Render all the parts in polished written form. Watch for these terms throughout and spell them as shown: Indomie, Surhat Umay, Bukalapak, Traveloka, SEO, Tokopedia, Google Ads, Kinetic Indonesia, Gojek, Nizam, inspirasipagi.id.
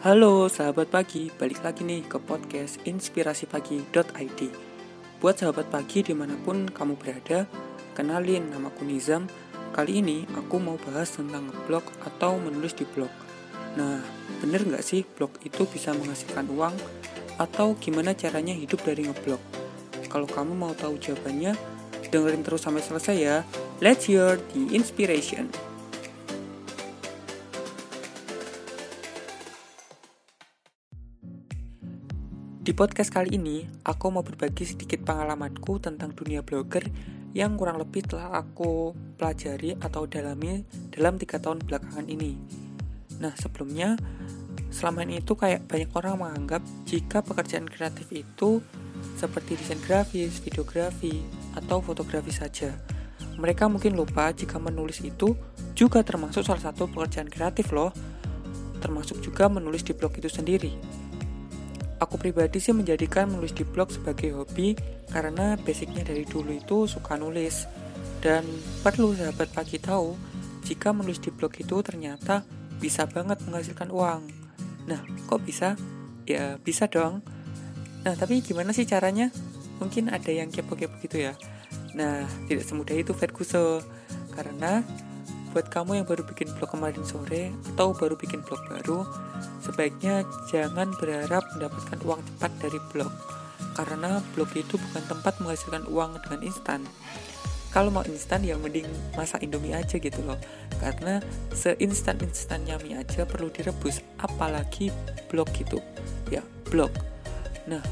Halo sahabat pagi, balik lagi nih ke podcast inspirasipagi.id. Buat sahabat pagi dimanapun kamu berada, kenalin namaku Nizam. Kali ini aku mau bahas tentang blog atau menulis di blog. Nah, bener gak sih blog itu bisa menghasilkan uang? Atau gimana caranya hidup dari ngeblog? Kalau kamu mau tahu jawabannya, dengerin terus sampai selesai ya. Let's hear the inspiration. Di podcast kali ini, aku mau berbagi sedikit pengalamanku tentang dunia blogger yang kurang lebih telah aku pelajari atau dalami dalam 3 tahun belakangan ini. Nah, sebelumnya, selama ini itu kayak banyak orang menganggap jika pekerjaan kreatif itu seperti desain grafis, videografi, atau fotografi saja. Mereka mungkin lupa jika menulis itu juga termasuk salah satu pekerjaan kreatif loh, termasuk juga menulis di blog itu sendiri. Aku pribadi sih menjadikan menulis di blog sebagai hobi karena basicnya dari dulu itu suka nulis. Dan perlu sahabat pagi tahu jika menulis di blog itu ternyata bisa banget menghasilkan uang. Nah, kok bisa? Ya bisa dong. Nah, tapi gimana sih caranya? Mungkin ada yang kepo-kepo gitu ya. Nah, tidak semudah itu Ferguson. Karena buat kamu yang baru bikin blog kemarin sore atau baru bikin blog baru, sebaiknya jangan berharap mendapatkan uang cepat dari blog, karena blog itu bukan tempat menghasilkan uang dengan instan. Kalau mau instan ya mending masak Indomie aja gitu loh, karena seinstan-instannya mie aja perlu direbus, apalagi blog gitu ya, blog. Nah,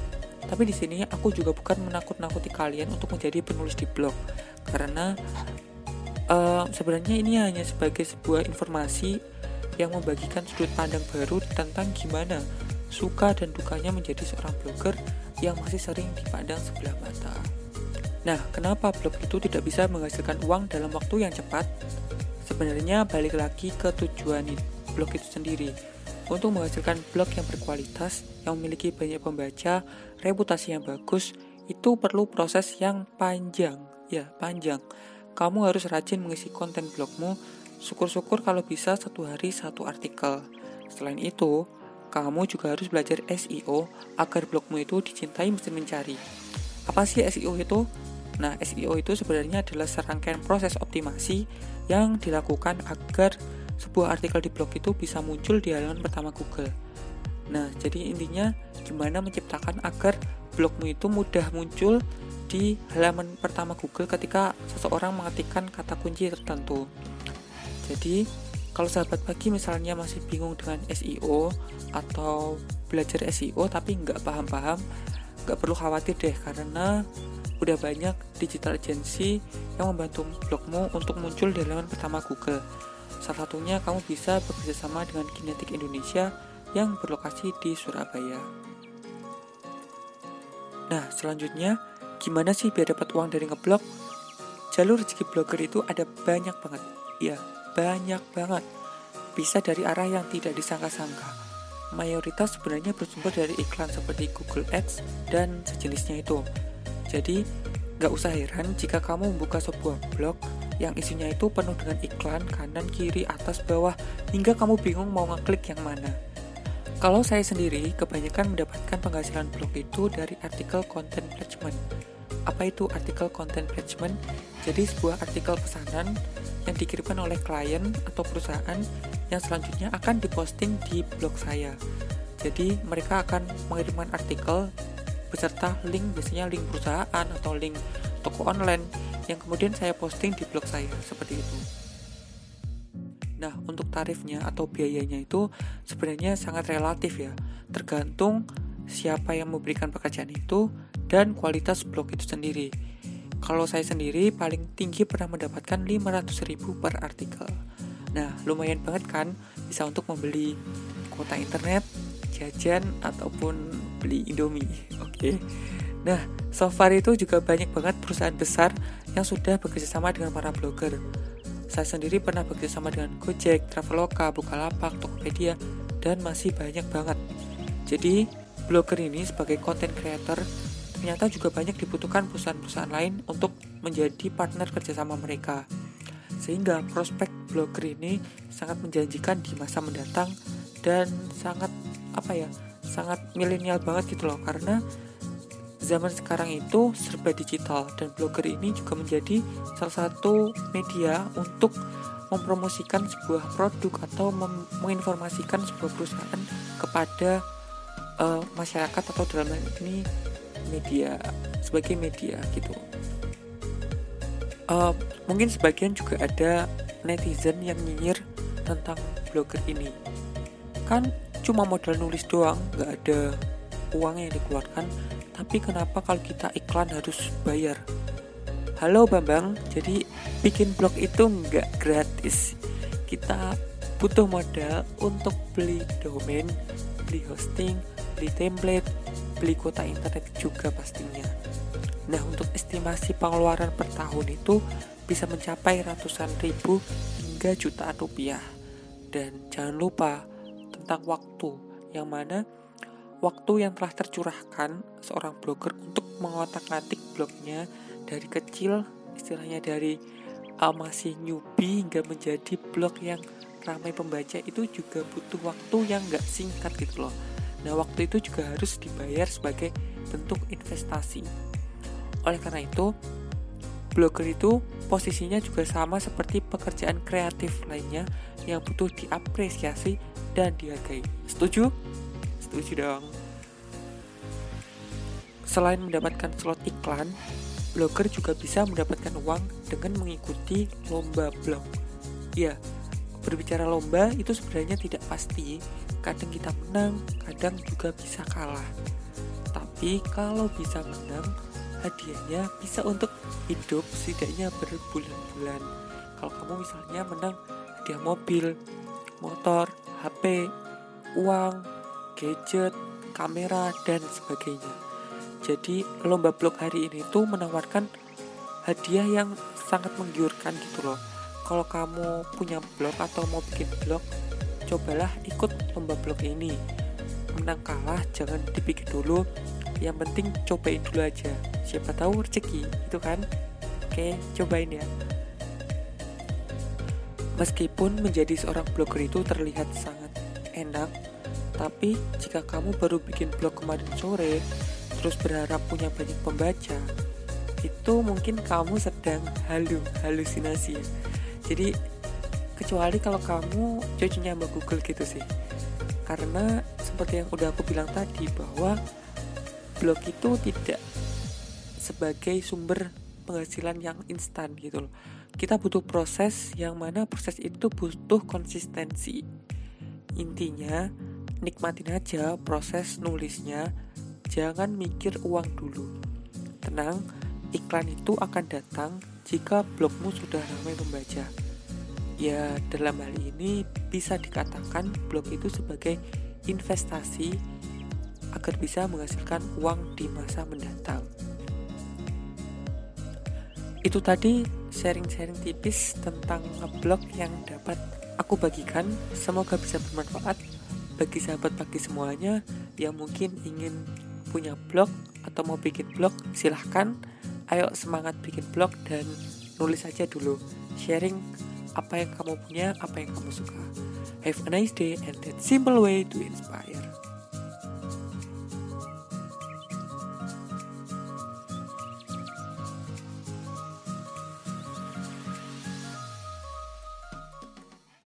tapi di sini aku juga bukan menakut-nakuti kalian untuk menjadi penulis di blog, karena sebenarnya ini hanya sebagai sebuah informasi yang membagikan sudut pandang baru tentang gimana suka dan dukanya menjadi seorang blogger yang masih sering dipandang sebelah mata. Nah, kenapa blog itu tidak bisa menghasilkan uang dalam waktu yang cepat? Sebenarnya balik lagi ke tujuan blog itu sendiri. Untuk menghasilkan blog yang berkualitas, yang memiliki banyak pembaca, reputasi yang bagus, itu perlu proses yang panjang. Ya, panjang. Kamu harus rajin mengisi konten blogmu, syukur-syukur kalau bisa 1 hari 1 artikel. Selain itu, kamu juga harus belajar SEO agar blogmu itu dicintai mesin mencari. Apa sih SEO itu? Nah, SEO itu sebenarnya adalah serangkaian proses optimasi yang dilakukan agar sebuah artikel di blog itu bisa muncul di halaman pertama Google. Nah, jadi intinya gimana menciptakan agar blogmu itu mudah muncul di halaman pertama Google ketika seseorang mengetikkan kata kunci tertentu. Jadi, kalau sahabat pagi misalnya masih bingung dengan SEO atau belajar SEO tapi nggak paham-paham, nggak perlu khawatir deh, karena udah banyak digital agency yang membantu blogmu untuk muncul di halaman pertama Google. Salah satunya kamu bisa bekerjasama dengan Kinetic Indonesia yang berlokasi di Surabaya. Nah, selanjutnya, gimana sih biar dapat uang dari ngeblog? Jalur rezeki blogger itu ada banyak banget. Ya, banyak banget. Bisa dari arah yang tidak disangka-sangka. Mayoritas sebenarnya bersumber dari iklan seperti Google Ads dan sejenisnya itu. Jadi, gak usah heran jika kamu membuka sebuah blog yang isinya itu penuh dengan iklan kanan, kiri, atas, bawah, hingga kamu bingung mau ngeklik yang mana. Kalau saya sendiri, kebanyakan mendapatkan penghasilan blog itu dari artikel content placement. Apa itu artikel content placement? Jadi sebuah artikel pesanan yang dikirimkan oleh klien atau perusahaan yang selanjutnya akan diposting di blog saya. Jadi mereka akan mengirimkan artikel beserta link, biasanya link perusahaan atau link toko online yang kemudian saya posting di blog saya, seperti itu. Nah, untuk tarifnya atau biayanya itu sebenarnya sangat relatif ya, tergantung siapa yang memberikan pekerjaan itu dan kualitas blog itu sendiri. Kalau saya sendiri paling tinggi pernah mendapatkan 500.000 per artikel. Nah, lumayan banget kan, bisa untuk membeli kuota internet, jajan, ataupun beli Indomie. Oke. Nah, so far itu juga banyak banget perusahaan besar yang sudah bekerjasama dengan para blogger. Saya sendiri pernah bekerjasama dengan Gojek, Traveloka, Bukalapak, Tokopedia, dan masih banyak banget. Jadi, blogger ini sebagai content creator ternyata juga banyak dibutuhkan perusahaan-perusahaan lain untuk menjadi partner kerjasama mereka. Sehingga prospek blogger ini sangat menjanjikan di masa mendatang dan sangat apa ya, sangat milenial banget gitu loh, karena zaman sekarang itu serba digital, dan blogger ini juga menjadi salah satu media untuk mempromosikan sebuah produk atau menginformasikan sebuah perusahaan kepada masyarakat, atau dalam hal ini media, sebagai media gitu. Mungkin sebagian juga ada netizen yang nyinyir tentang blogger ini, kan cuma modal nulis doang, nggak ada uang yang dikeluarkan, tapi kenapa kalau kita iklan harus bayar? Halo Bambang, jadi bikin blog itu nggak gratis. Kita butuh modal untuk beli domain, beli hosting, beli template, beli kuota internet juga pastinya. Nah, untuk estimasi pengeluaran per tahun itu bisa mencapai ratusan ribu hingga jutaan rupiah. Dan jangan lupa tentang waktu, yang mana waktu yang telah tercurahkan seorang blogger untuk mengotak-atik blognya dari kecil, istilahnya dari masih newbie hingga menjadi blog yang ramai pembaca, itu juga butuh waktu yang gak singkat gitu loh. Nah, waktu itu juga harus dibayar sebagai bentuk investasi. Oleh karena itu, blogger itu posisinya juga sama seperti pekerjaan kreatif lainnya yang butuh diapresiasi dan dihargai. Setuju? Setuju dong. Selain mendapatkan slot iklan, blogger juga bisa mendapatkan uang dengan mengikuti lomba blog. Ya, berbicara lomba itu sebenarnya tidak pasti. Kadang kita menang, kadang juga bisa kalah. Tapi kalau bisa menang, hadiahnya bisa untuk hidup setidaknya berbulan-bulan. Kalau kamu misalnya menang hadiah mobil, motor, HP, uang, gadget, kamera, dan sebagainya. Jadi lomba blog hari ini tuh menawarkan hadiah yang sangat menggiurkan gitu loh. Kalau kamu punya blog atau mau bikin blog, cobalah ikut lomba blog ini. Menang kalah jangan dipikir dulu, yang penting cobain dulu aja, siapa tahu rezeki gitu kan. Oke, cobain ya. Meskipun menjadi seorang blogger itu terlihat sangat enak, tapi jika kamu baru bikin blog kemarin sore, terus berharap punya banyak pembaca, itu mungkin kamu sedang halusinasi. Jadi kecuali kalau kamu cucunya Mbak Google gitu sih. Karena seperti yang udah aku bilang tadi, bahwa blog itu tidak sebagai sumber penghasilan yang instan gitu loh. Kita butuh proses, yang mana proses itu butuh konsistensi. Intinya, nikmatin aja proses nulisnya, jangan mikir uang dulu. Tenang, iklan itu akan datang jika blogmu sudah ramai membaca. Ya, dalam hal ini bisa dikatakan blog itu sebagai investasi agar bisa menghasilkan uang di masa mendatang. Itu tadi sharing-sharing tipis tentang ngeblog yang dapat aku bagikan, semoga bisa bermanfaat bagi sahabat pagi semuanya yang mungkin ingin punya blog atau mau bikin blog. Silahkan, ayo semangat bikin blog dan nulis aja dulu, sharing apa yang kamu punya, apa yang kamu suka. Have a nice day and that simple way to inspire.